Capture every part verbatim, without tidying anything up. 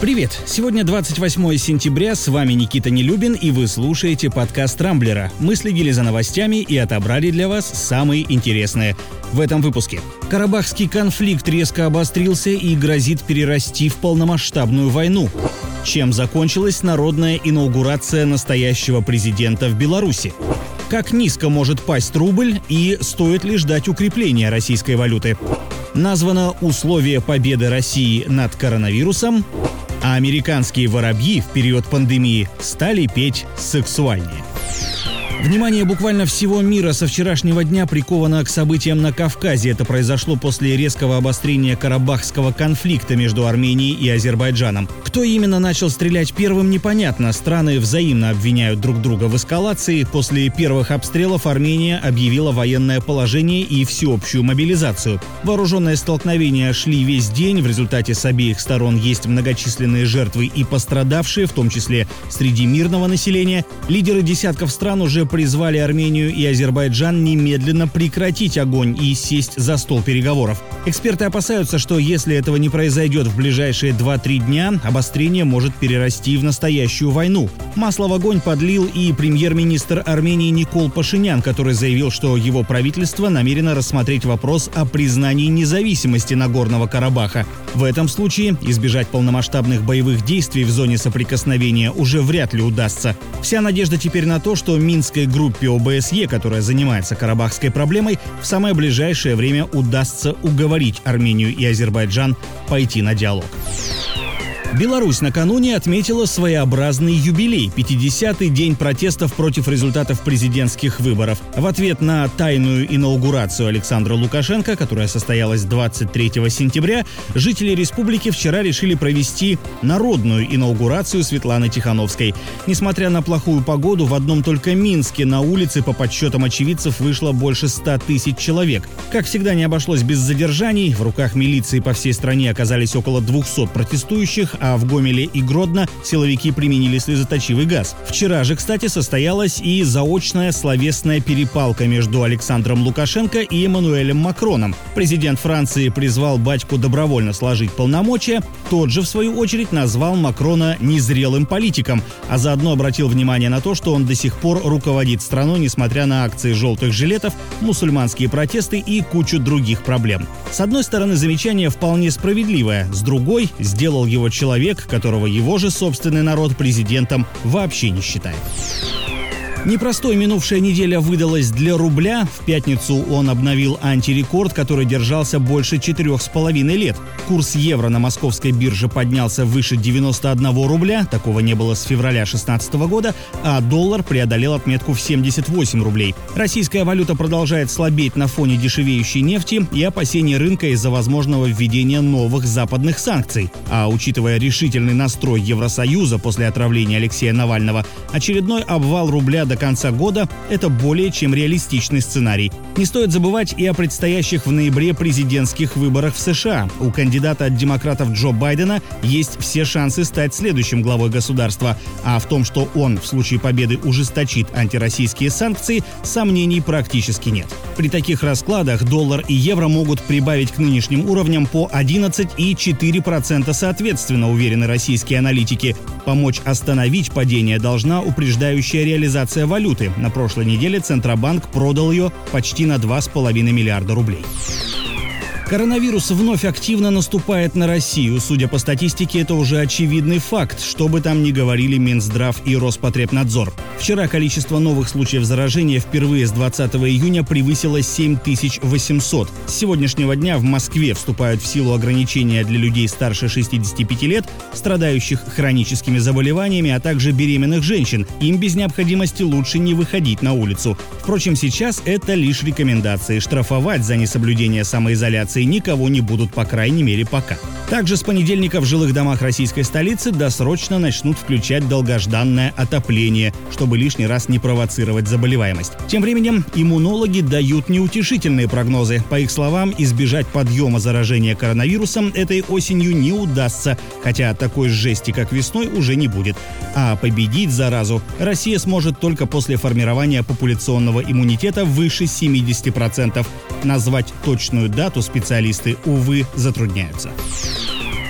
Привет! Сегодня двадцать восьмое сентября, с вами Никита Нелюбин, и вы слушаете подкаст «Рамблера». Мы следили за новостями и отобрали для вас самые интересные в этом выпуске. Карабахский конфликт резко обострился и грозит перерасти в полномасштабную войну. Чем закончилась народная инаугурация настоящего президента в Беларуси? Как низко может пасть рубль и стоит ли ждать укрепления российской валюты? Названо «Условие победы России над коронавирусом». А американские воробьи в период пандемии стали петь сексуальнее. Внимание буквально всего мира со вчерашнего дня приковано к событиям на Кавказе. Это произошло после резкого обострения Карабахского конфликта между Арменией и Азербайджаном. Кто именно начал стрелять первым, непонятно. Страны взаимно обвиняют друг друга в эскалации. После первых обстрелов Армения объявила военное положение и всеобщую мобилизацию. Вооруженные столкновения шли весь день. В результате с обеих сторон есть многочисленные жертвы и пострадавшие, в том числе среди мирного населения. Лидеры десятков стран уже призвали Армению и Азербайджан немедленно прекратить огонь и сесть за стол переговоров. Эксперты опасаются, что если этого не произойдет в ближайшие два-три дня, обострение может перерасти в настоящую войну. Масло в огонь подлил и премьер-министр Армении Никол Пашинян, который заявил, что его правительство намерено рассмотреть вопрос о признании независимости Нагорного Карабаха. В этом случае избежать полномасштабных боевых действий в зоне соприкосновения уже вряд ли удастся. Вся надежда теперь на то, что Минск группе ОБСЕ, которая занимается карабахской проблемой, в самое ближайшее время удастся уговорить Армению и Азербайджан пойти на диалог. Беларусь накануне отметила своеобразный юбилей – пятидесятый день протестов против результатов президентских выборов. В ответ на тайную инаугурацию Александра Лукашенко, которая состоялась двадцать третьего сентября, жители республики вчера решили провести народную инаугурацию Светланы Тихановской. Несмотря на плохую погоду, в одном только Минске на улице, по подсчетам очевидцев, вышло больше ста тысяч человек. Как всегда, не обошлось без задержаний. В руках милиции по всей стране оказались около двухсот протестующих, а в Гомеле и Гродно силовики применили слезоточивый газ. Вчера же, кстати, состоялась и заочная словесная перепалка между Александром Лукашенко и Эммануэлем Макроном. Президент Франции призвал батьку добровольно сложить полномочия, тот же, в свою очередь, назвал Макрона незрелым политиком, а заодно обратил внимание на то, что он до сих пор руководит страной, несмотря на акции желтых жилетов, мусульманские протесты и кучу других проблем. С одной стороны, замечание вполне справедливое, с другой, сделал его человек. Человек, которого его же собственный народ президентом вообще не считает. Непростой минувшая неделя выдалась для рубля. В пятницу он обновил антирекорд, который держался больше четырех с половиной лет. Курс евро на московской бирже поднялся выше девяносто одного рубля, такого не было с февраля две тысячи шестнадцатого года, а доллар преодолел отметку в семьдесят восемь рублей. Российская валюта продолжает слабеть на фоне дешевеющей нефти и опасений рынка из-за возможного введения новых западных санкций. А учитывая решительный настрой Евросоюза после отравления Алексея Навального, очередной обвал рубля до конца года – это более чем реалистичный сценарий. Не стоит забывать и о предстоящих в ноябре президентских выборах в США. У кандидата от демократов Джо Байдена есть все шансы стать следующим главой государства. А в том, что он в случае победы ужесточит антироссийские санкции, сомнений практически нет. При таких раскладах доллар и евро могут прибавить к нынешним уровням по одиннадцать и четыре процента соответственно, уверены российские аналитики. Помочь остановить падение должна упреждающая реализация валюты. На прошлой неделе Центробанк продал ее почти на два с половиной миллиарда рублей. Коронавирус вновь активно наступает на Россию. Судя по статистике, это уже очевидный факт, что бы там ни говорили Минздрав и Роспотребнадзор. Вчера количество новых случаев заражения впервые с двадцатого июня превысило семь тысяч восемьсот. С сегодняшнего дня в Москве вступают в силу ограничения для людей старше шестидесяти пяти лет, страдающих хроническими заболеваниями, а также беременных женщин. Им без необходимости лучше не выходить на улицу. Впрочем, сейчас это лишь рекомендации. Штрафовать за несоблюдение самоизоляции никого не будут, по крайней мере, пока. Также с понедельника в жилых домах российской столицы досрочно начнут включать долгожданное отопление, чтобы лишний раз не провоцировать заболеваемость. Тем временем иммунологи дают неутешительные прогнозы. По их словам, избежать подъема заражения коронавирусом этой осенью не удастся, хотя такой жести, как весной, уже не будет. А победить заразу Россия сможет только после формирования популяционного иммунитета выше семидесяти процентов. Назвать точную дату специалисты, увы, затрудняются.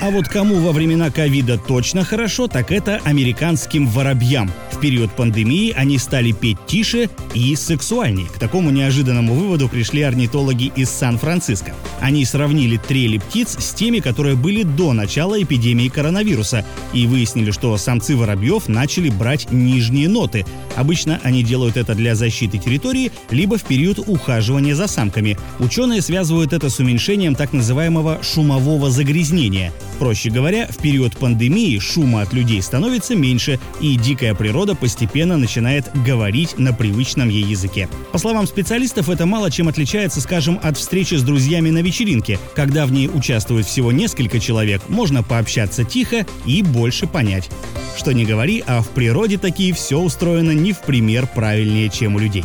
А вот кому во времена ковида точно хорошо, так это американским воробьям. В период пандемии они стали петь тише и сексуальнее. К такому неожиданному выводу пришли орнитологи из Сан-Франциско. Они сравнили трели птиц с теми, которые были до начала эпидемии коронавируса, и выяснили, что самцы воробьев начали брать нижние ноты. Обычно они делают это для защиты территории, либо в период ухаживания за самками. Ученые связывают это с уменьшением так называемого шумового загрязнения. Проще говоря, в период пандемии шума от людей становится меньше, и дикая природа постепенно начинает говорить на привычном ей языке. По словам специалистов, это мало чем отличается, скажем, от встречи с друзьями на вечеринке. Когда в ней участвует всего несколько человек, можно пообщаться тихо и больше понять. Что ни говори, а в природе таки все устроено не в пример правильнее, чем у людей.